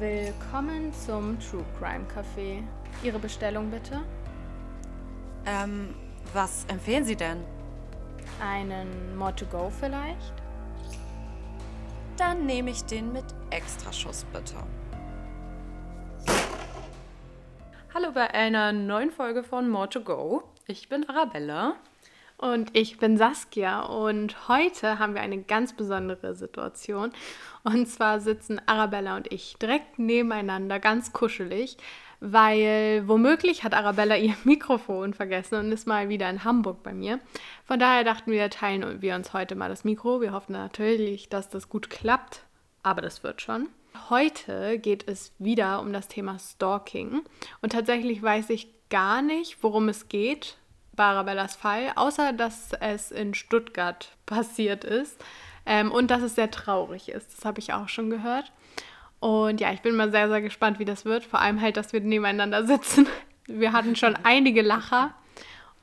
Willkommen zum True Crime Café. Ihre Bestellung bitte? Was empfehlen Sie denn? Einen More2Go vielleicht? Dann nehme ich den mit Extraschuss bitte. Hallo bei einer neuen Folge von More2Go. Ich bin Arabella. Und ich bin Saskia und heute haben wir eine ganz besondere Situation. Und zwar sitzen Arabella und ich direkt nebeneinander, ganz kuschelig, weil womöglich hat Arabella ihr Mikrofon vergessen und ist mal wieder in Hamburg bei mir. Von daher dachten wir, teilen wir uns heute mal das Mikro. Wir hoffen natürlich, dass das gut klappt, aber das wird schon. Heute geht es wieder um das Thema Stalking und tatsächlich weiß ich gar nicht, worum es geht. Arabellas Fall, außer dass es in Stuttgart passiert ist und dass es sehr traurig ist. Das habe ich auch schon gehört. Und ja, ich bin mal sehr, sehr gespannt, wie das wird. Vor allem halt, dass wir nebeneinander sitzen. Wir hatten schon einige Lacher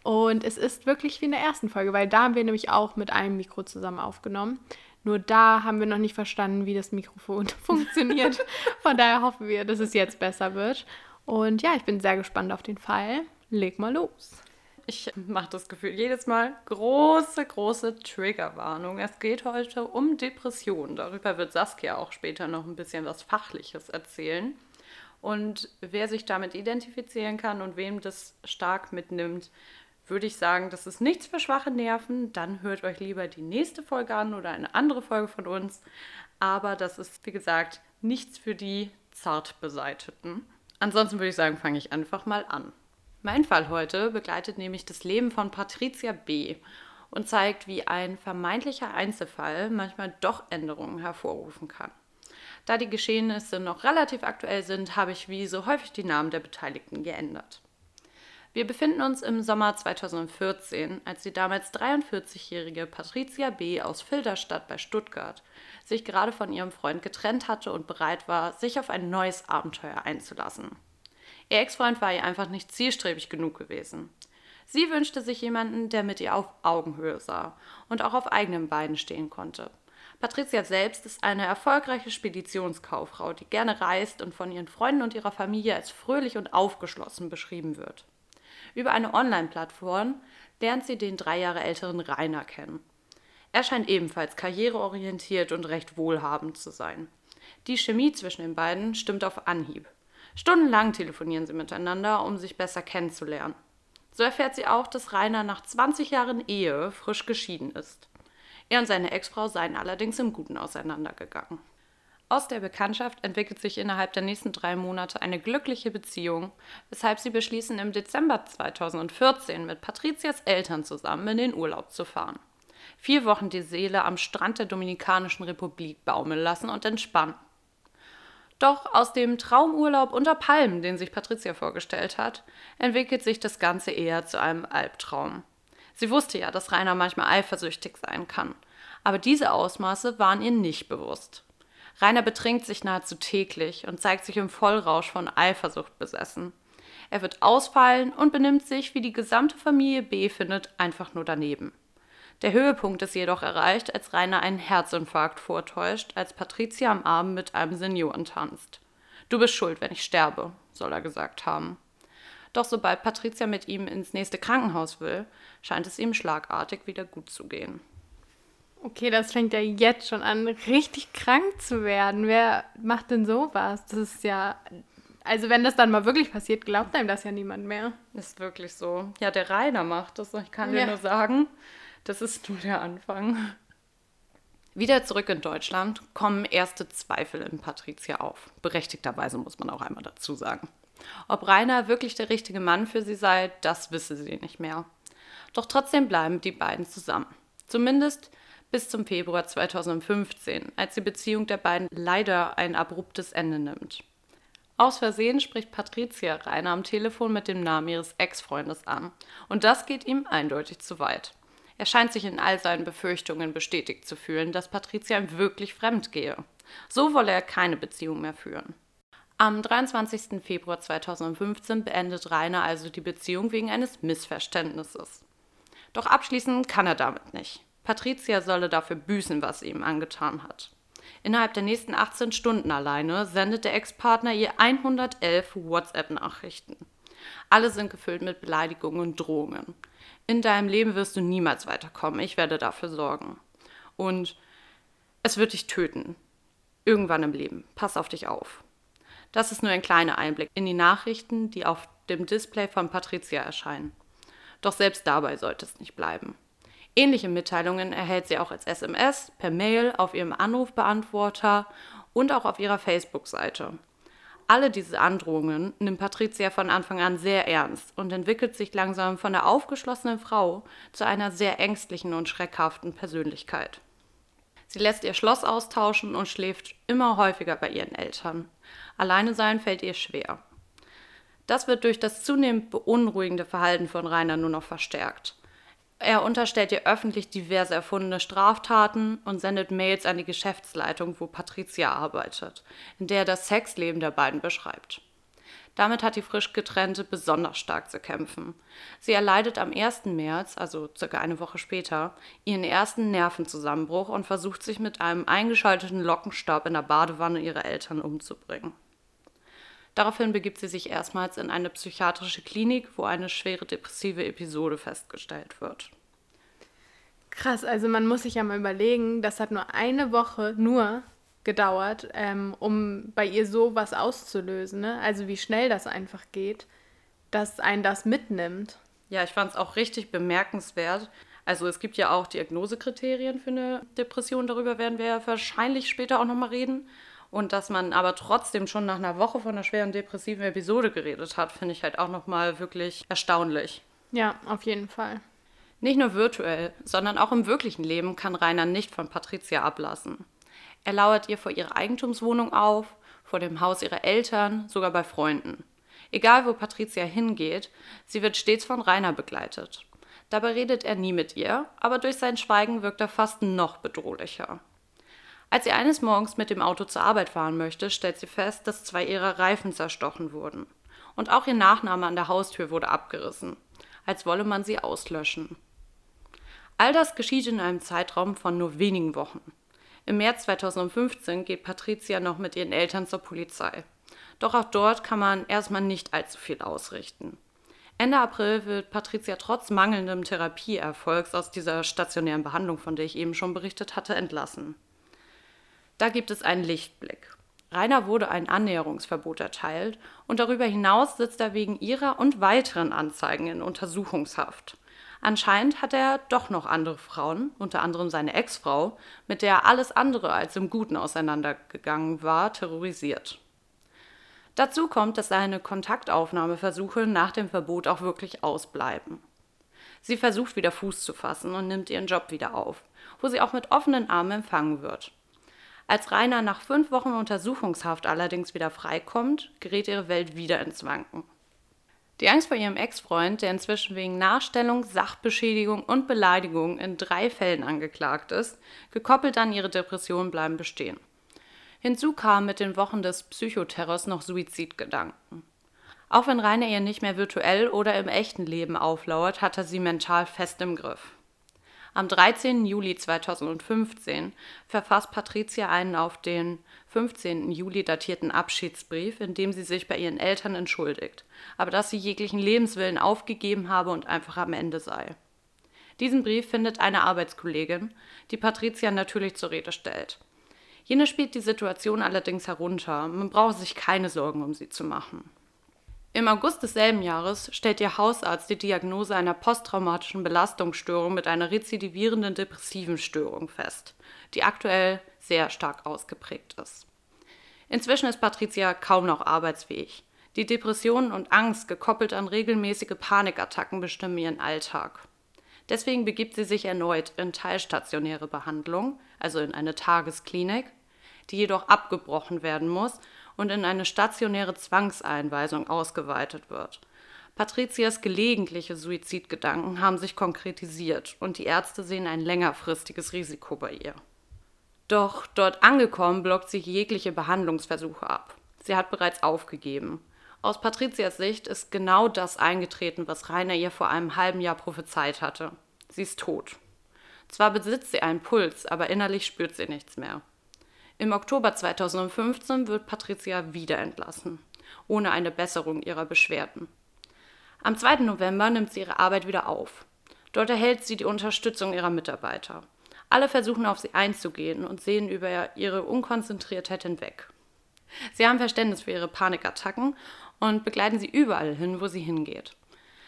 und es ist wirklich wie in der ersten Folge, weil da haben wir nämlich auch mit einem Mikro zusammen aufgenommen. Nur da haben wir noch nicht verstanden, wie das Mikrofon funktioniert. Von daher hoffen wir, dass es jetzt besser wird. Und ja, ich bin sehr gespannt auf den Fall. Leg mal los. Ich mache das Gefühl, jedes Mal große Triggerwarnung. Es geht heute um Depressionen. Darüber wird Saskia auch später noch ein bisschen was Fachliches erzählen. Und wer sich damit identifizieren kann und wem das stark mitnimmt, würde ich sagen, das ist nichts für schwache Nerven. Dann hört euch lieber die nächste Folge an oder eine andere Folge von uns. Aber das ist, wie gesagt, nichts für die Zartbeseiteten. Ansonsten würde ich sagen, fange ich einfach mal an. Mein Fall heute begleitet nämlich das Leben von Patricia B. und zeigt, wie ein vermeintlicher Einzelfall manchmal doch Änderungen hervorrufen kann. Da die Geschehnisse noch relativ aktuell sind, habe ich wie so häufig die Namen der Beteiligten geändert. Wir befinden uns im Sommer 2014, als die damals 43-jährige Patricia B. aus Filderstadt bei Stuttgart sich gerade von ihrem Freund getrennt hatte und bereit war, sich auf ein neues Abenteuer einzulassen. Ihr Ex-Freund war ihr einfach nicht zielstrebig genug gewesen. Sie wünschte sich jemanden, der mit ihr auf Augenhöhe sah und auch auf eigenen Beinen stehen konnte. Patricia selbst ist eine erfolgreiche Speditionskauffrau, die gerne reist und von ihren Freunden und ihrer Familie als fröhlich und aufgeschlossen beschrieben wird. Über eine Online-Plattform lernt sie den 3 Jahre älteren Rainer kennen. Er scheint ebenfalls karriereorientiert und recht wohlhabend zu sein. Die Chemie zwischen den beiden stimmt auf Anhieb. Stundenlang telefonieren sie miteinander, um sich besser kennenzulernen. So erfährt sie auch, dass Rainer nach 20 Jahren Ehe frisch geschieden ist. Er und seine Ex-Frau seien allerdings im Guten auseinandergegangen. Aus der Bekanntschaft entwickelt sich innerhalb der nächsten 3 Monate eine glückliche Beziehung, weshalb sie beschließen, im Dezember 2014 mit Patricias Eltern zusammen in den Urlaub zu fahren. 4 Wochen die Seele am Strand der Dominikanischen Republik baumeln lassen und entspannen. Doch aus dem Traumurlaub unter Palmen, den sich Patricia vorgestellt hat, entwickelt sich das Ganze eher zu einem Albtraum. Sie wusste ja, dass Rainer manchmal eifersüchtig sein kann, aber diese Ausmaße waren ihr nicht bewusst. Rainer betrinkt sich nahezu täglich und zeigt sich im Vollrausch von Eifersucht besessen. Er wird ausfallen und benimmt sich, wie die gesamte Familie B. findet, einfach nur daneben. Der Höhepunkt ist jedoch erreicht, als Rainer einen Herzinfarkt vortäuscht, als Patricia am Abend mit einem Senioren tanzt. »Du bist schuld, wenn ich sterbe«, soll er gesagt haben. Doch sobald Patricia mit ihm ins nächste Krankenhaus will, scheint es ihm schlagartig wieder gut zu gehen. Okay, das fängt ja jetzt schon an, richtig krank zu werden. Wer macht denn sowas? Das ist ja... Also wenn das dann mal wirklich passiert, glaubt einem das ja niemand mehr. Ist wirklich so. Ja, der Rainer macht das, ich kann dir nur sagen... Das ist nur der Anfang. Wieder zurück in Deutschland kommen erste Zweifel in Patricia auf. Berechtigterweise muss man auch einmal dazu sagen. Ob Rainer wirklich der richtige Mann für sie sei, das wisse sie nicht mehr. Doch trotzdem bleiben die beiden zusammen. Zumindest bis zum Februar 2015, als die Beziehung der beiden leider ein abruptes Ende nimmt. Aus Versehen spricht Patricia Rainer am Telefon mit dem Namen ihres Ex-Freundes an. Und das geht ihm eindeutig zu weit. Er scheint sich in all seinen Befürchtungen bestätigt zu fühlen, dass Patricia ihm wirklich fremd gehe. So wolle er keine Beziehung mehr führen. Am 23. Februar 2015 beendet Rainer also die Beziehung wegen eines Missverständnisses. Doch abschließen kann er damit nicht. Patricia solle dafür büßen, was sie ihm angetan hat. Innerhalb der nächsten 18 Stunden alleine sendet der Ex-Partner ihr 111 WhatsApp-Nachrichten. Alle sind gefüllt mit Beleidigungen und Drohungen. In deinem Leben wirst du niemals weiterkommen. Ich werde dafür sorgen. Und es wird dich töten. Irgendwann im Leben. Pass auf dich auf. Das ist nur ein kleiner Einblick in die Nachrichten, die auf dem Display von Patricia erscheinen. Doch selbst dabei sollte es nicht bleiben. Ähnliche Mitteilungen erhält sie auch als SMS, per Mail, auf ihrem Anrufbeantworter und auch auf ihrer Facebook-Seite. Alle diese Androhungen nimmt Patricia von Anfang an sehr ernst und entwickelt sich langsam von der aufgeschlossenen Frau zu einer sehr ängstlichen und schreckhaften Persönlichkeit. Sie lässt ihr Schloss austauschen und schläft immer häufiger bei ihren Eltern. Alleine sein fällt ihr schwer. Das wird durch das zunehmend beunruhigende Verhalten von Rainer nur noch verstärkt. Er unterstellt ihr öffentlich diverse erfundene Straftaten und sendet Mails an die Geschäftsleitung, wo Patricia arbeitet, in der er das Sexleben der beiden beschreibt. Damit hat die frisch Getrennte besonders stark zu kämpfen. Sie erleidet am 1. März, also circa eine Woche später, ihren ersten Nervenzusammenbruch und versucht sich mit einem eingeschalteten Lockenstab in der Badewanne ihrer Eltern umzubringen. Daraufhin begibt sie sich erstmals in eine psychiatrische Klinik, wo eine schwere depressive Episode festgestellt wird. Krass, also man muss sich ja mal überlegen, das hat nur eine Woche gedauert, um bei ihr sowas auszulösen, ne? Also wie schnell das einfach geht, dass einen das mitnimmt. Ja, ich fand es auch richtig bemerkenswert. Also es gibt ja auch Diagnosekriterien für eine Depression, darüber werden wir ja wahrscheinlich später auch nochmal reden. Und dass man aber trotzdem schon nach einer Woche von einer schweren depressiven Episode geredet hat, finde ich halt auch nochmal wirklich erstaunlich. Ja, auf jeden Fall. Nicht nur virtuell, sondern auch im wirklichen Leben kann Rainer nicht von Patricia ablassen. Er lauert ihr vor ihrer Eigentumswohnung auf, vor dem Haus ihrer Eltern, sogar bei Freunden. Egal, wo Patricia hingeht, sie wird stets von Rainer begleitet. Dabei redet er nie mit ihr, aber durch sein Schweigen wirkt er fast noch bedrohlicher. Als sie eines Morgens mit dem Auto zur Arbeit fahren möchte, stellt sie fest, dass 2 ihrer Reifen zerstochen wurden. Und auch ihr Nachname an der Haustür wurde abgerissen, als wolle man sie auslöschen. All das geschieht in einem Zeitraum von nur wenigen Wochen. Im März 2015 geht Patricia noch mit ihren Eltern zur Polizei. Doch auch dort kann man erstmal nicht allzu viel ausrichten. Ende April wird Patricia trotz mangelndem Therapieerfolgs aus dieser stationären Behandlung, von der ich eben schon berichtet hatte, entlassen. Da gibt es einen Lichtblick. Rainer wurde ein Annäherungsverbot erteilt und darüber hinaus sitzt er wegen ihrer und weiteren Anzeigen in Untersuchungshaft. Anscheinend hat er doch noch andere Frauen, unter anderem seine Ex-Frau, mit der er alles andere als im Guten auseinandergegangen war, terrorisiert. Dazu kommt, dass seine Kontaktaufnahmeversuche nach dem Verbot auch wirklich ausbleiben. Sie versucht wieder Fuß zu fassen und nimmt ihren Job wieder auf, wo sie auch mit offenen Armen empfangen wird. Als Rainer nach 5 Wochen Untersuchungshaft allerdings wieder freikommt, gerät ihre Welt wieder ins Wanken. Die Angst vor ihrem Ex-Freund, der inzwischen wegen Nachstellung, Sachbeschädigung und Beleidigung in 3 Fällen angeklagt ist, gekoppelt an ihre Depression, bleiben bestehen. Hinzu kamen mit den Wochen des Psychoterrors noch Suizidgedanken. Auch wenn Rainer ihr nicht mehr virtuell oder im echten Leben auflauert, hat er sie mental fest im Griff. Am 13. Juli 2015 verfasst Patricia einen auf den 15. Juli datierten Abschiedsbrief, in dem sie sich bei ihren Eltern entschuldigt, aber dass sie jeglichen Lebenswillen aufgegeben habe und einfach am Ende sei. Diesen Brief findet eine Arbeitskollegin, die Patricia natürlich zur Rede stellt. Jene spielt die Situation allerdings herunter, man braucht sich keine Sorgen um sie zu machen. Im August desselben Jahres stellt ihr Hausarzt die Diagnose einer posttraumatischen Belastungsstörung mit einer rezidivierenden depressiven Störung fest, die aktuell sehr stark ausgeprägt ist. Inzwischen ist Patricia kaum noch arbeitsfähig. Die Depressionen und Angst, gekoppelt an regelmäßige Panikattacken, bestimmen ihren Alltag. Deswegen begibt sie sich erneut in teilstationäre Behandlung, also in eine Tagesklinik, die jedoch abgebrochen werden muss und in eine stationäre Zwangseinweisung ausgeweitet wird. Patricias gelegentliche Suizidgedanken haben sich konkretisiert und die Ärzte sehen ein längerfristiges Risiko bei ihr. Doch dort angekommen blockt sie jegliche Behandlungsversuche ab. Sie hat bereits aufgegeben. Aus Patricias Sicht ist genau das eingetreten, was Rainer ihr vor einem halben Jahr prophezeit hatte. Sie ist tot. Zwar besitzt sie einen Puls, aber innerlich spürt sie nichts mehr. Im Oktober 2015 wird Patricia wieder entlassen, ohne eine Besserung ihrer Beschwerden. Am 2. November nimmt sie ihre Arbeit wieder auf. Dort erhält sie die Unterstützung ihrer Mitarbeiter. Alle versuchen auf sie einzugehen und sehen über ihre Unkonzentriertheit hinweg. Sie haben Verständnis für ihre Panikattacken und begleiten sie überall hin, wo sie hingeht.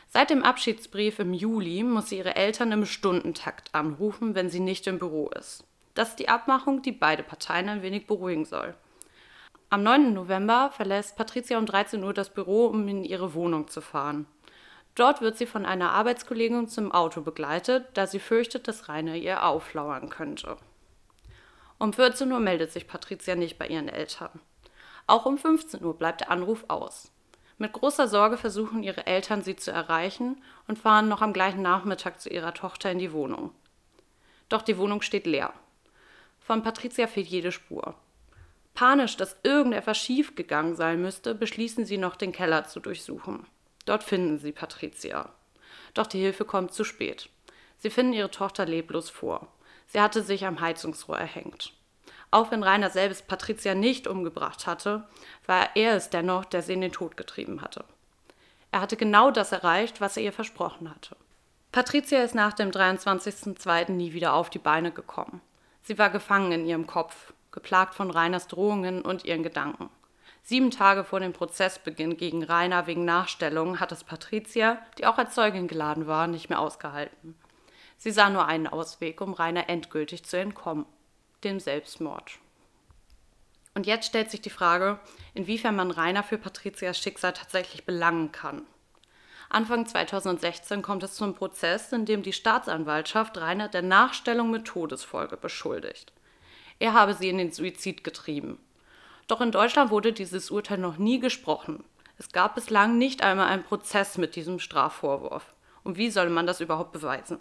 Seit dem Abschiedsbrief im Juli muss sie ihre Eltern im Stundentakt anrufen, wenn sie nicht im Büro ist. Das ist die Abmachung, die beide Parteien ein wenig beruhigen soll. Am 9. November verlässt Patricia um 13 Uhr das Büro, um in ihre Wohnung zu fahren. Dort wird sie von einer Arbeitskollegin zum Auto begleitet, da sie fürchtet, dass Rainer ihr auflauern könnte. Um 14 Uhr meldet sich Patricia nicht bei ihren Eltern. Auch um 15 Uhr bleibt der Anruf aus. Mit großer Sorge versuchen ihre Eltern, sie zu erreichen und fahren noch am gleichen Nachmittag zu ihrer Tochter in die Wohnung. Doch die Wohnung steht leer. Von Patricia fehlt jede Spur. Panisch, dass irgendetwas schief gegangen sein müsste, beschließen sie noch, den Keller zu durchsuchen. Dort finden sie Patricia. Doch die Hilfe kommt zu spät. Sie finden ihre Tochter leblos vor. Sie hatte sich am Heizungsrohr erhängt. Auch wenn Rainer selbst Patricia nicht umgebracht hatte, war er es dennoch, der sie in den Tod getrieben hatte. Er hatte genau das erreicht, was er ihr versprochen hatte. Patricia ist nach dem 23.02. nie wieder auf die Beine gekommen. Sie war gefangen in ihrem Kopf, geplagt von Rainers Drohungen und ihren Gedanken. 7 Tage vor dem Prozessbeginn gegen Rainer wegen Nachstellung hat es Patricia, die auch als Zeugin geladen war, nicht mehr ausgehalten. Sie sah nur einen Ausweg, um Rainer endgültig zu entkommen: dem Selbstmord. Und jetzt stellt sich die Frage, inwiefern man Rainer für Patricias Schicksal tatsächlich belangen kann. Anfang 2016 kommt es zum Prozess, in dem die Staatsanwaltschaft Rainer der Nachstellung mit Todesfolge beschuldigt. Er habe sie in den Suizid getrieben. Doch in Deutschland wurde dieses Urteil noch nie gesprochen. Es gab bislang nicht einmal einen Prozess mit diesem Strafvorwurf. Und wie soll man das überhaupt beweisen?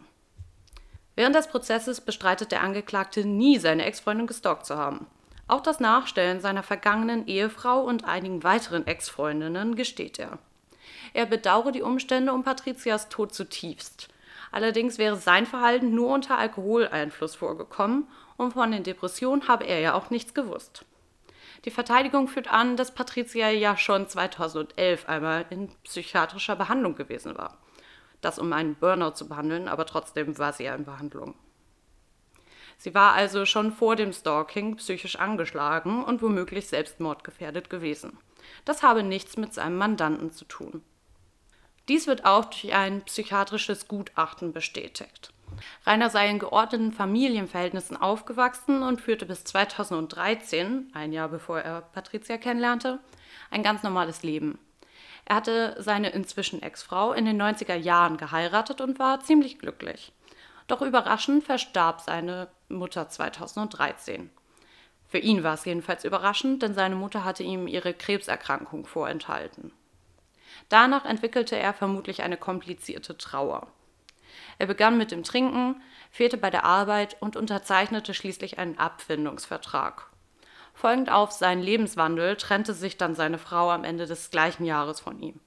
Während des Prozesses bestreitet der Angeklagte nie, seine Ex-Freundin gestalkt zu haben. Auch das Nachstellen seiner vergangenen Ehefrau und einigen weiteren Ex-Freundinnen gesteht er. Er bedauere die Umstände um Patricias Tod zutiefst. Allerdings wäre sein Verhalten nur unter Alkoholeinfluss vorgekommen und von den Depressionen habe er ja auch nichts gewusst. Die Verteidigung führt an, dass Patricia ja schon 2011 einmal in psychiatrischer Behandlung gewesen war. Das, um einen Burnout zu behandeln, aber trotzdem war sie ja in Behandlung. Sie war also schon vor dem Stalking psychisch angeschlagen und womöglich selbstmordgefährdet gewesen. Das habe nichts mit seinem Mandanten zu tun. Dies wird auch durch ein psychiatrisches Gutachten bestätigt. Rainer sei in geordneten Familienverhältnissen aufgewachsen und führte bis 2013, ein Jahr bevor er Patricia kennenlernte, ein ganz normales Leben. Er hatte seine inzwischen Ex-Frau in den 90er Jahren geheiratet und war ziemlich glücklich. Doch überraschend verstarb seine Mutter 2013. Für ihn war es jedenfalls überraschend, denn seine Mutter hatte ihm ihre Krebserkrankung vorenthalten. Danach entwickelte er vermutlich eine komplizierte Trauer. Er begann mit dem Trinken, fehlte bei der Arbeit und unterzeichnete schließlich einen Abfindungsvertrag. Folgend auf seinen Lebenswandel trennte sich dann seine Frau am Ende des gleichen Jahres von ihm.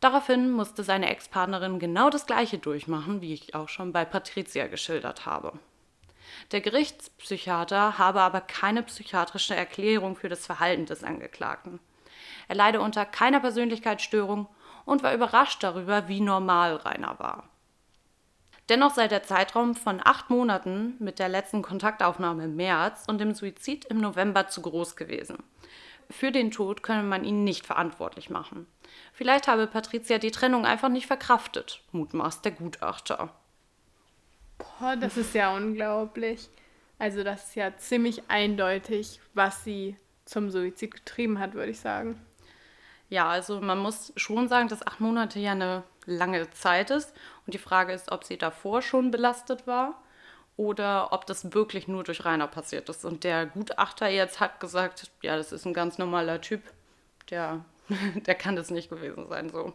Daraufhin musste seine Ex-Partnerin genau das Gleiche durchmachen, wie ich auch schon bei Patricia geschildert habe. Der Gerichtspsychiater habe aber keine psychiatrische Erklärung für das Verhalten des Angeklagten. Er leide unter keiner Persönlichkeitsstörung und war überrascht darüber, wie normal Rainer war. Dennoch sei der Zeitraum von 8 Monaten mit der letzten Kontaktaufnahme im März und dem Suizid im November zu groß gewesen. Für den Tod könne man ihn nicht verantwortlich machen. Vielleicht habe Patricia die Trennung einfach nicht verkraftet, mutmaßt der Gutachter. Boah, das ist ja unglaublich. Also das ist ja ziemlich eindeutig, was sie zum Suizid getrieben hat, würde ich sagen. Ja, also man muss schon sagen, dass 8 Monate ja eine lange Zeit ist. Und die Frage ist, ob sie davor schon belastet war oder ob das wirklich nur durch Rainer passiert ist. Und der Gutachter jetzt hat gesagt, ja, das ist ein ganz normaler Typ, der kann das nicht gewesen sein, so.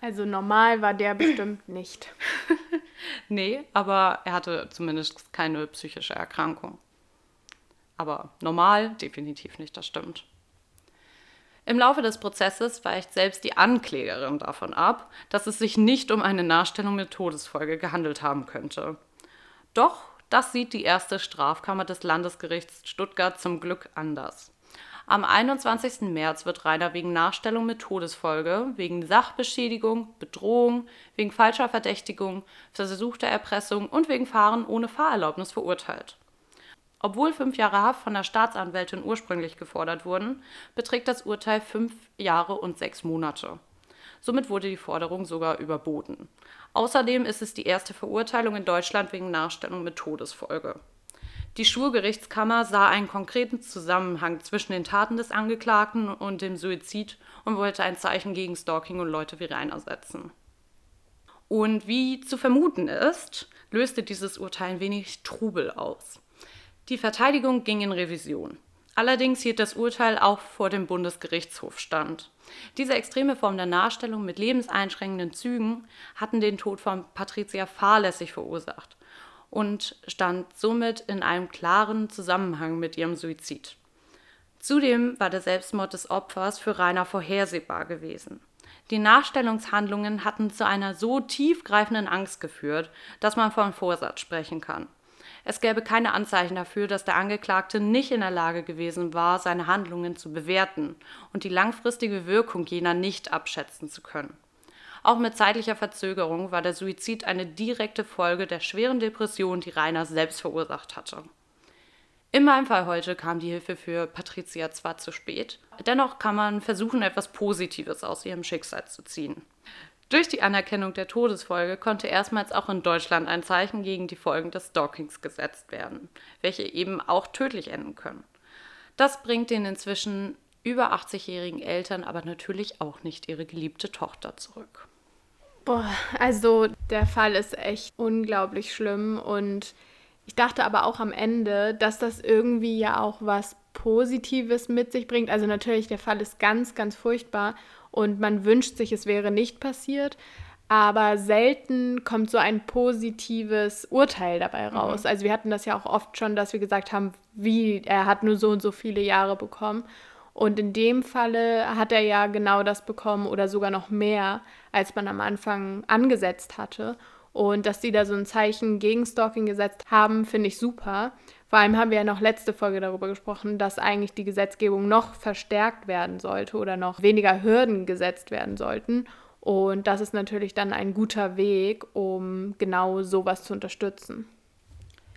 Also normal war der bestimmt nicht. Nee, aber er hatte zumindest keine psychische Erkrankung. Aber normal definitiv nicht, das stimmt. Im Laufe des Prozesses weicht selbst die Anklägerin davon ab, dass es sich nicht um eine Nachstellung mit Todesfolge gehandelt haben könnte. Doch Das sieht die erste Strafkammer des Landesgerichts Stuttgart zum Glück anders. Am 21. März wird Rainer wegen Nachstellung mit Todesfolge, wegen Sachbeschädigung, Bedrohung, wegen falscher Verdächtigung, versuchter Erpressung und wegen Fahren ohne Fahrerlaubnis verurteilt. Obwohl 5 Jahre Haft von der Staatsanwältin ursprünglich gefordert wurden, beträgt das Urteil 5 Jahre und 6 Monate. Somit wurde die Forderung sogar überboten. Außerdem ist es die erste Verurteilung in Deutschland wegen Nachstellung mit Todesfolge. Die Schwurgerichtskammer sah einen konkreten Zusammenhang zwischen den Taten des Angeklagten und dem Suizid und wollte ein Zeichen gegen Stalking und Leute wie Rainer setzen. Und wie zu vermuten ist, löste dieses Urteil ein wenig Trubel aus. Die Verteidigung ging in Revision. Allerdings hielt das Urteil auch vor dem Bundesgerichtshof stand. Diese extreme Form der Nachstellung mit lebenseinschränkenden Zügen hatten den Tod von Patricia fahrlässig verursacht und stand somit in einem klaren Zusammenhang mit ihrem Suizid. Zudem war der Selbstmord des Opfers für Rainer vorhersehbar gewesen. Die Nachstellungshandlungen hatten zu einer so tiefgreifenden Angst geführt, dass man von Vorsatz sprechen kann. Es gäbe keine Anzeichen dafür, dass der Angeklagte nicht in der Lage gewesen war, seine Handlungen zu bewerten und die langfristige Wirkung jener nicht abschätzen zu können. Auch mit zeitlicher Verzögerung war der Suizid eine direkte Folge der schweren Depression, die Rainer selbst verursacht hatte. In meinem Fall heute kam die Hilfe für Patricia zwar zu spät, dennoch kann man versuchen, etwas Positives aus ihrem Schicksal zu ziehen. Durch die Anerkennung der Todesfolge konnte erstmals auch in Deutschland ein Zeichen gegen die Folgen des Stalkings gesetzt werden, welche eben auch tödlich enden können. Das bringt den inzwischen über 80-jährigen Eltern aber natürlich auch nicht ihre geliebte Tochter zurück. Boah, also der Fall ist echt unglaublich schlimm und ich dachte aber auch am Ende, dass das irgendwie ja auch was Positives mit sich bringt. Also natürlich, der Fall ist ganz, ganz furchtbar und man wünscht sich, es wäre nicht passiert, aber selten kommt so ein positives Urteil dabei raus. Mhm. Also wir hatten das ja auch oft schon, dass wir gesagt haben, wie, er hat nur so und so viele Jahre bekommen. Und in dem Falle hat er ja genau das bekommen oder sogar noch mehr, als man am Anfang angesetzt hatte. Und dass die da so ein Zeichen gegen Stalking gesetzt haben, finde ich super. Vor allem haben wir ja noch letzte Folge darüber gesprochen, dass eigentlich die Gesetzgebung noch verstärkt werden sollte oder noch weniger Hürden gesetzt werden sollten. Und das ist natürlich dann ein guter Weg, um genau sowas zu unterstützen.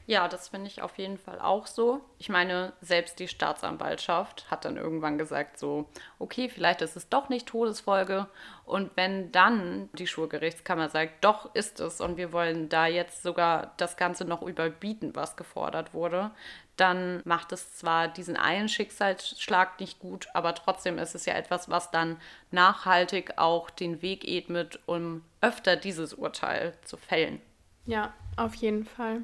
Ja, das finde ich auf jeden Fall auch so. Ich meine, selbst die Staatsanwaltschaft hat dann irgendwann gesagt so, okay, vielleicht ist es doch nicht Todesfolge. Und wenn dann die Schwurgerichtskammer sagt, doch ist es und wir wollen da jetzt sogar das Ganze noch überbieten, was gefordert wurde, dann macht es zwar diesen einen Schicksalsschlag nicht gut, aber trotzdem ist es ja etwas, was dann nachhaltig auch den Weg ebnet, um öfter dieses Urteil zu fällen. Ja, auf jeden Fall.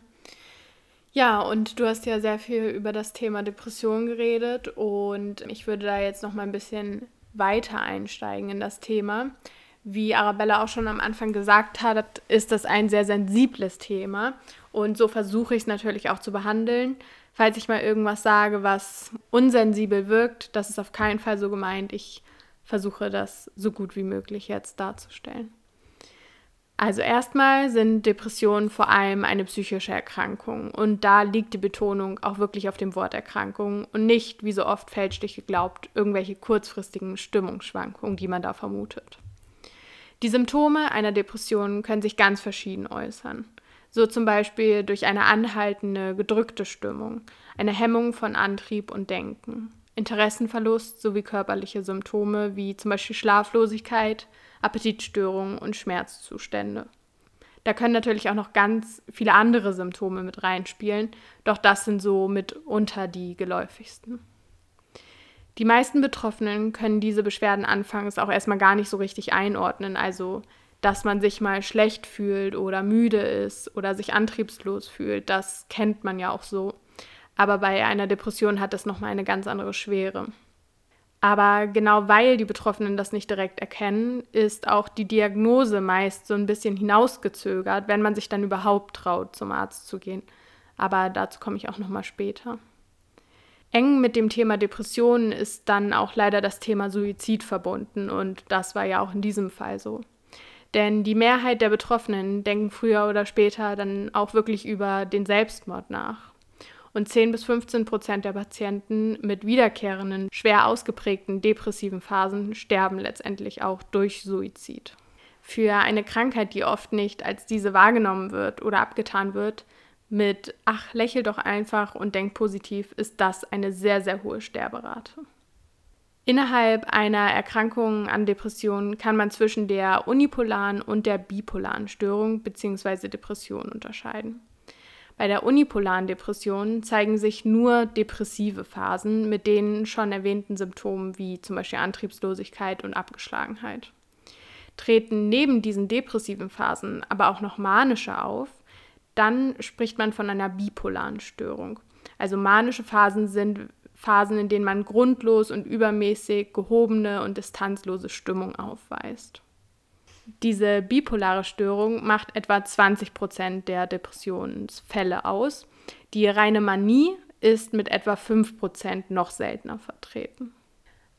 Ja, und du hast ja sehr viel über das Thema Depression geredet und ich würde da jetzt noch mal ein bisschen weiter einsteigen in das Thema. Wie Arabella auch schon am Anfang gesagt hat, ist das ein sehr sensibles Thema und so versuche ich es natürlich auch zu behandeln. Falls ich mal irgendwas sage, was unsensibel wirkt, das ist auf keinen Fall so gemeint. Ich versuche das so gut wie möglich jetzt darzustellen. Also erstmal sind Depressionen vor allem eine psychische Erkrankung und da liegt die Betonung auch wirklich auf dem Wort Erkrankung und nicht, wie so oft fälschlich geglaubt, irgendwelche kurzfristigen Stimmungsschwankungen, die man da vermutet. Die Symptome einer Depression können sich ganz verschieden äußern. So zum Beispiel durch eine anhaltende, gedrückte Stimmung, eine Hemmung von Antrieb und Denken, Interessenverlust sowie körperliche Symptome wie zum Beispiel Schlaflosigkeit, Appetitstörungen und Schmerzzustände. Da können natürlich auch noch ganz viele andere Symptome mit reinspielen, doch das sind so mitunter die geläufigsten. Die meisten Betroffenen können diese Beschwerden anfangs auch erstmal gar nicht so richtig einordnen, also dass man sich mal schlecht fühlt oder müde ist oder sich antriebslos fühlt, das kennt man ja auch so. Aber bei einer Depression hat das nochmal eine ganz andere Schwere. Aber genau weil die Betroffenen das nicht direkt erkennen, ist auch die Diagnose meist so ein bisschen hinausgezögert, wenn man sich dann überhaupt traut, zum Arzt zu gehen. Aber dazu komme ich auch nochmal später. Eng mit dem Thema Depressionen ist dann auch leider das Thema Suizid verbunden und das war ja auch in diesem Fall so. Denn die Mehrheit der Betroffenen denken früher oder später dann auch wirklich über den Selbstmord nach. Und 10-15% der Patienten mit wiederkehrenden, schwer ausgeprägten depressiven Phasen sterben letztendlich auch durch Suizid. Für eine Krankheit, die oft nicht als diese wahrgenommen wird oder abgetan wird, mit ach, lächel doch einfach und denk positiv, ist das eine sehr, sehr hohe Sterberate. Innerhalb einer Erkrankung an Depressionen kann man zwischen der unipolaren und der bipolaren Störung bzw. Depression unterscheiden. Bei der unipolaren Depression zeigen sich nur depressive Phasen mit den schon erwähnten Symptomen wie zum Beispiel Antriebslosigkeit und Abgeschlagenheit. Treten neben diesen depressiven Phasen aber auch noch manische auf, dann spricht man von einer bipolaren Störung. Also manische Phasen sind Phasen, in denen man grundlos und übermäßig gehobene und distanzlose Stimmung aufweist. Diese bipolare Störung macht etwa 20% der Depressionsfälle aus. Die reine Manie ist mit etwa 5% noch seltener vertreten.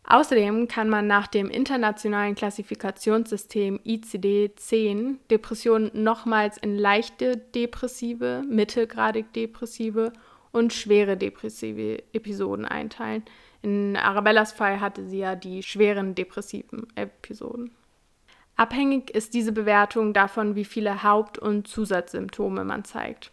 Außerdem kann man nach dem internationalen Klassifikationssystem ICD-10 Depressionen nochmals in leichte depressive, mittelgradig depressive und schwere depressive Episoden einteilen. In Arabellas Fall hatte sie ja die schweren depressiven Episoden. Abhängig ist diese Bewertung davon, wie viele Haupt- und Zusatzsymptome man zeigt.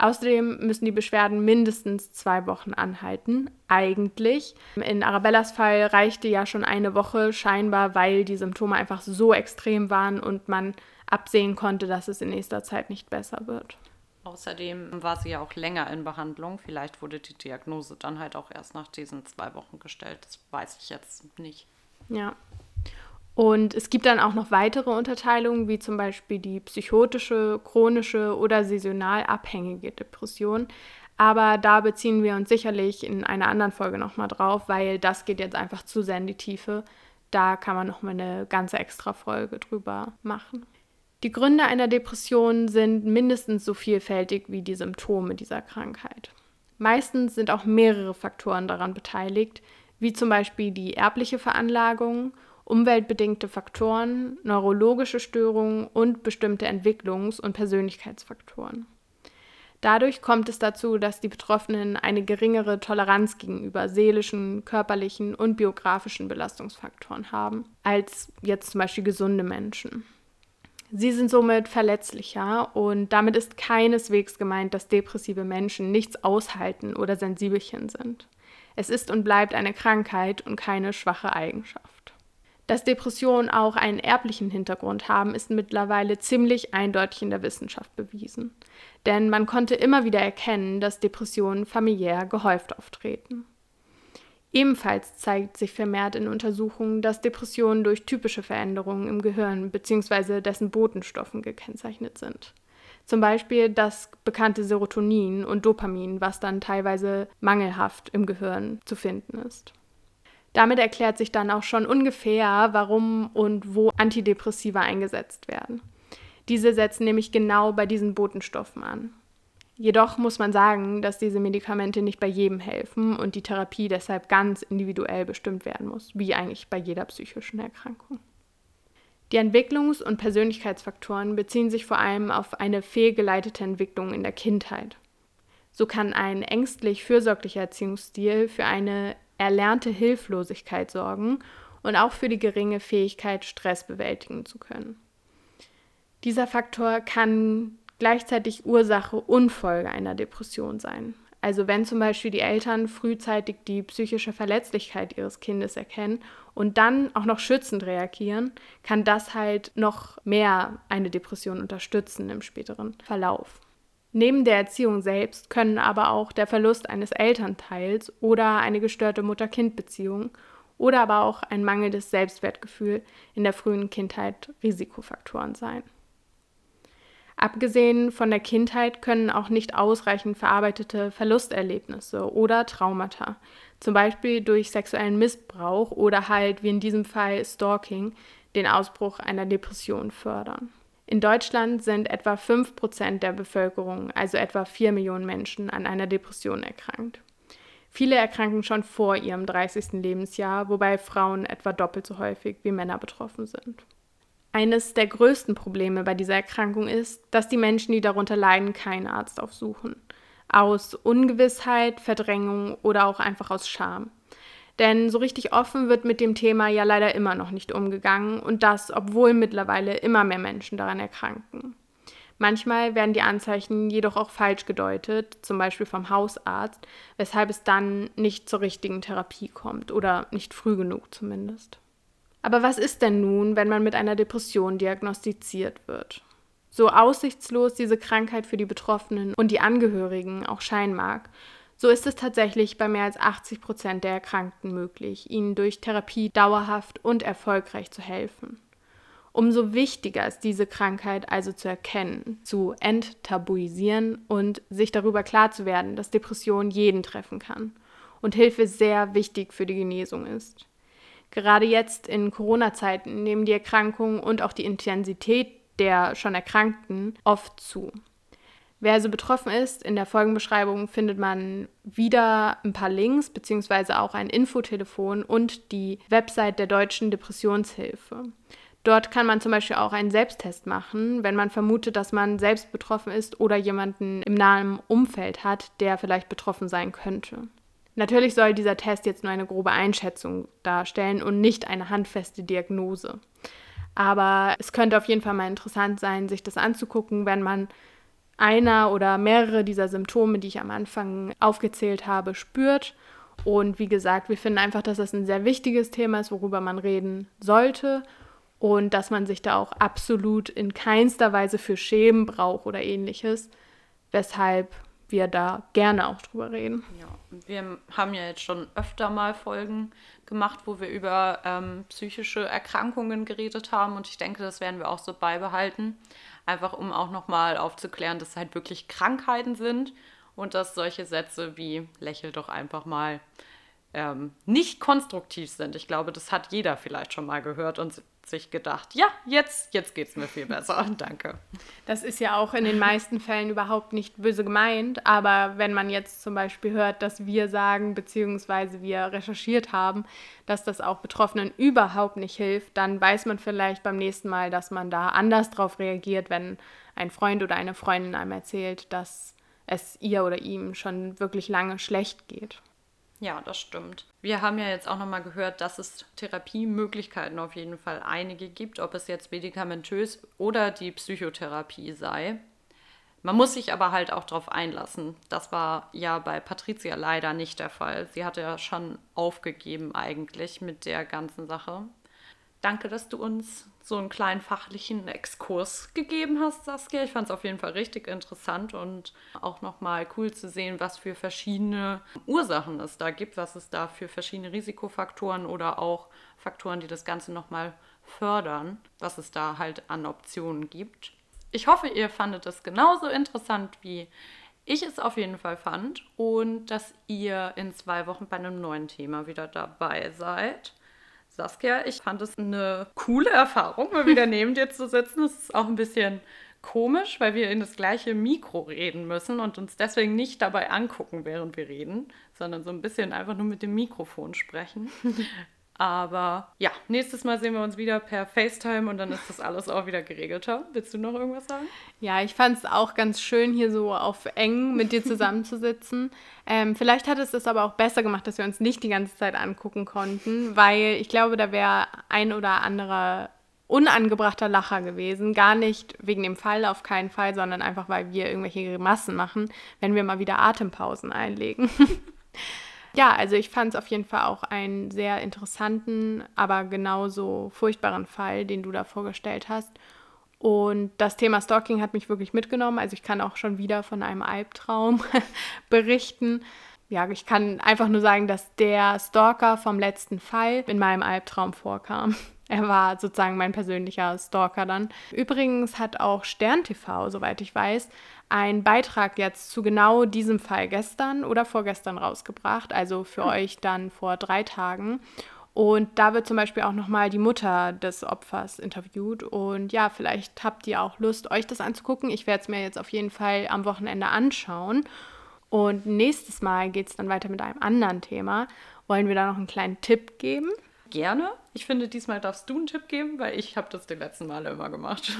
Außerdem müssen die Beschwerden mindestens 2 Wochen anhalten. Eigentlich. In Arabellas Fall reichte ja schon 1 Woche, scheinbar, weil die Symptome einfach so extrem waren und man absehen konnte, dass es in nächster Zeit nicht besser wird. Außerdem war sie ja auch länger in Behandlung. Vielleicht wurde die Diagnose dann halt auch erst nach diesen 2 Wochen gestellt. Das weiß ich jetzt nicht. Ja. Und es gibt dann auch noch weitere Unterteilungen, wie zum Beispiel die psychotische, chronische oder saisonal abhängige Depression. Aber da beziehen wir uns sicherlich in einer anderen Folge nochmal drauf, weil das geht jetzt einfach zu sehr in die Tiefe. Da kann man nochmal eine ganze extra Folge drüber machen. Die Gründe einer Depression sind mindestens so vielfältig wie die Symptome dieser Krankheit. Meistens sind auch mehrere Faktoren daran beteiligt, wie zum Beispiel die erbliche Veranlagung, umweltbedingte Faktoren, neurologische Störungen und bestimmte Entwicklungs- und Persönlichkeitsfaktoren. Dadurch kommt es dazu, dass die Betroffenen eine geringere Toleranz gegenüber seelischen, körperlichen und biografischen Belastungsfaktoren haben, als jetzt zum Beispiel gesunde Menschen. Sie sind somit verletzlicher und damit ist keineswegs gemeint, dass depressive Menschen nichts aushalten oder Sensibelchen sind. Es ist und bleibt eine Krankheit und keine schwache Eigenschaft. Dass Depressionen auch einen erblichen Hintergrund haben, ist mittlerweile ziemlich eindeutig in der Wissenschaft bewiesen. Denn man konnte immer wieder erkennen, dass Depressionen familiär gehäuft auftreten. Ebenfalls zeigt sich vermehrt in Untersuchungen, dass Depressionen durch typische Veränderungen im Gehirn bzw. dessen Botenstoffen gekennzeichnet sind. Zum Beispiel das bekannte Serotonin und Dopamin, was dann teilweise mangelhaft im Gehirn zu finden ist. Damit erklärt sich dann auch schon ungefähr, warum und wo Antidepressiva eingesetzt werden. Diese setzen nämlich genau bei diesen Botenstoffen an. Jedoch muss man sagen, dass diese Medikamente nicht bei jedem helfen und die Therapie deshalb ganz individuell bestimmt werden muss, wie eigentlich bei jeder psychischen Erkrankung. Die Entwicklungs- und Persönlichkeitsfaktoren beziehen sich vor allem auf eine fehlgeleitete Entwicklung in der Kindheit. So kann ein ängstlich-fürsorglicher Erziehungsstil für eine erlernte Hilflosigkeit sorgen und auch für die geringe Fähigkeit, Stress bewältigen zu können. Dieser Faktor kann gleichzeitig Ursache und Folge einer Depression sein. Also wenn zum Beispiel die Eltern frühzeitig die psychische Verletzlichkeit ihres Kindes erkennen und dann auch noch schützend reagieren, kann das halt noch mehr eine Depression unterstützen im späteren Verlauf. Neben der Erziehung selbst können aber auch der Verlust eines Elternteils oder eine gestörte Mutter-Kind-Beziehung oder aber auch ein mangelndes Selbstwertgefühl in der frühen Kindheit Risikofaktoren sein. Abgesehen von der Kindheit können auch nicht ausreichend verarbeitete Verlusterlebnisse oder Traumata, zum Beispiel durch sexuellen Missbrauch oder halt wie in diesem Fall Stalking, den Ausbruch einer Depression fördern. In Deutschland sind etwa 5% der Bevölkerung, also etwa 4 Millionen Menschen, an einer Depression erkrankt. Viele erkranken schon vor ihrem 30. Lebensjahr, wobei Frauen etwa doppelt so häufig wie Männer betroffen sind. Eines der größten Probleme bei dieser Erkrankung ist, dass die Menschen, die darunter leiden, keinen Arzt aufsuchen. Aus Ungewissheit, Verdrängung oder auch einfach aus Scham. Denn so richtig offen wird mit dem Thema ja leider immer noch nicht umgegangen und das, obwohl mittlerweile immer mehr Menschen daran erkranken. Manchmal werden die Anzeichen jedoch auch falsch gedeutet, zum Beispiel vom Hausarzt, weshalb es dann nicht zur richtigen Therapie kommt oder nicht früh genug zumindest. Aber was ist denn nun, wenn man mit einer Depression diagnostiziert wird? So aussichtslos diese Krankheit für die Betroffenen und die Angehörigen auch scheinen mag, so ist es tatsächlich bei mehr als 80% der Erkrankten möglich, ihnen durch Therapie dauerhaft und erfolgreich zu helfen. Umso wichtiger ist diese Krankheit also zu erkennen, zu enttabuisieren und sich darüber klar zu werden, dass Depression jeden treffen kann und Hilfe sehr wichtig für die Genesung ist. Gerade jetzt in Corona-Zeiten nehmen die Erkrankungen und auch die Intensität der schon Erkrankten oft zu. Wer also betroffen ist, in der Folgenbeschreibung findet man wieder ein paar Links bzw. auch ein Infotelefon und die Website der Deutschen Depressionshilfe. Dort kann man zum Beispiel auch einen Selbsttest machen, wenn man vermutet, dass man selbst betroffen ist oder jemanden im nahen Umfeld hat, der vielleicht betroffen sein könnte. Natürlich soll dieser Test jetzt nur eine grobe Einschätzung darstellen und nicht eine handfeste Diagnose. Aber es könnte auf jeden Fall mal interessant sein, sich das anzugucken, wenn man einer oder mehrere dieser Symptome, die ich am Anfang aufgezählt habe, spürt. Und wie gesagt, wir finden einfach, dass das ein sehr wichtiges Thema ist, worüber man reden sollte und dass man sich da auch absolut in keinster Weise für schämen braucht oder ähnliches, weshalb wir da gerne auch drüber reden. Ja, und wir haben ja jetzt schon öfter mal Folgen gemacht, wo wir über psychische Erkrankungen geredet haben und ich denke, das werden wir auch so beibehalten, einfach um auch nochmal aufzuklären, dass es halt wirklich Krankheiten sind und dass solche Sätze wie lächel doch einfach mal nicht konstruktiv sind. Ich glaube, das hat jeder vielleicht schon mal gehört und sich gedacht, ja, jetzt geht es mir viel besser, danke. Das ist ja auch in den meisten Fällen überhaupt nicht böse gemeint, aber wenn man jetzt zum Beispiel hört, dass wir sagen, beziehungsweise wir recherchiert haben, dass das auch Betroffenen überhaupt nicht hilft, dann weiß man vielleicht beim nächsten Mal, dass man da anders drauf reagiert, wenn ein Freund oder eine Freundin einem erzählt, dass es ihr oder ihm schon wirklich lange schlecht geht. Ja, das stimmt. Wir haben ja jetzt auch nochmal gehört, dass es Therapiemöglichkeiten auf jeden Fall einige gibt, ob es jetzt medikamentös oder die Psychotherapie sei. Man muss sich aber halt auch darauf einlassen. Das war ja bei Patricia leider nicht der Fall. Sie hatte ja schon aufgegeben eigentlich mit der ganzen Sache. Danke, dass du uns so einen kleinen fachlichen Exkurs gegeben hast, Saskia. Ich fand es auf jeden Fall richtig interessant und auch nochmal cool zu sehen, was für verschiedene Ursachen es da gibt, was es da für verschiedene Risikofaktoren oder auch Faktoren, die das Ganze nochmal fördern, was es da halt an Optionen gibt. Ich hoffe, ihr fandet es genauso interessant, wie ich es auf jeden Fall fand und dass ihr in 2 Wochen bei einem neuen Thema wieder dabei seid. Saskia, ich fand es eine coole Erfahrung, mal wieder neben dir zu sitzen. Es ist auch ein bisschen komisch, weil wir in das gleiche Mikro reden müssen und uns deswegen nicht dabei angucken, während wir reden, sondern so ein bisschen einfach nur mit dem Mikrofon sprechen. Aber ja, nächstes Mal sehen wir uns wieder per FaceTime und dann ist das alles auch wieder geregelter. Willst du noch irgendwas sagen? Ja, ich fand es auch ganz schön, hier so auf eng mit dir zusammenzusitzen. Vielleicht hat es das aber auch besser gemacht, dass wir uns nicht die ganze Zeit angucken konnten, weil ich glaube, da wäre ein oder anderer unangebrachter Lacher gewesen. Gar nicht wegen dem Fall, auf keinen Fall, sondern einfach, weil wir irgendwelche Grimassen machen, wenn wir mal wieder Atempausen einlegen. Ja, also ich fand es auf jeden Fall auch einen sehr interessanten, aber genauso furchtbaren Fall, den du da vorgestellt hast. Und das Thema Stalking hat mich wirklich mitgenommen. Also ich kann auch schon wieder von einem Albtraum berichten. Ja, ich kann einfach nur sagen, dass der Stalker vom letzten Fall in meinem Albtraum vorkam. Er war sozusagen mein persönlicher Stalker dann. Übrigens hat auch Stern TV, soweit ich weiß, einen Beitrag jetzt zu genau diesem Fall gestern oder vorgestern rausgebracht. Also für euch dann vor 3 Tagen. Und da wird zum Beispiel auch nochmal die Mutter des Opfers interviewt. Und ja, vielleicht habt ihr auch Lust, euch das anzugucken. Ich werde es mir jetzt auf jeden Fall am Wochenende anschauen. Und nächstes Mal geht es dann weiter mit einem anderen Thema. Wollen wir da noch einen kleinen Tipp geben? gerne. Ich finde, diesmal darfst du einen Tipp geben, weil ich habe das die letzten Male immer gemacht.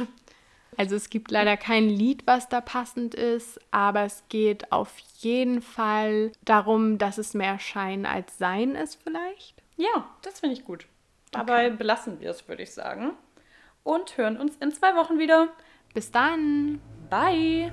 Also es gibt leider kein Lied, was da passend ist, aber es geht auf jeden Fall darum, dass es mehr Schein als Sein ist vielleicht. Ja, das finde ich gut. Dabei belassen wir es, würde ich sagen. Und hören uns in 2 Wochen wieder. Bis dann. Bye.